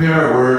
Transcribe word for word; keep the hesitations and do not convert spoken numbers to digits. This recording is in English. We are words.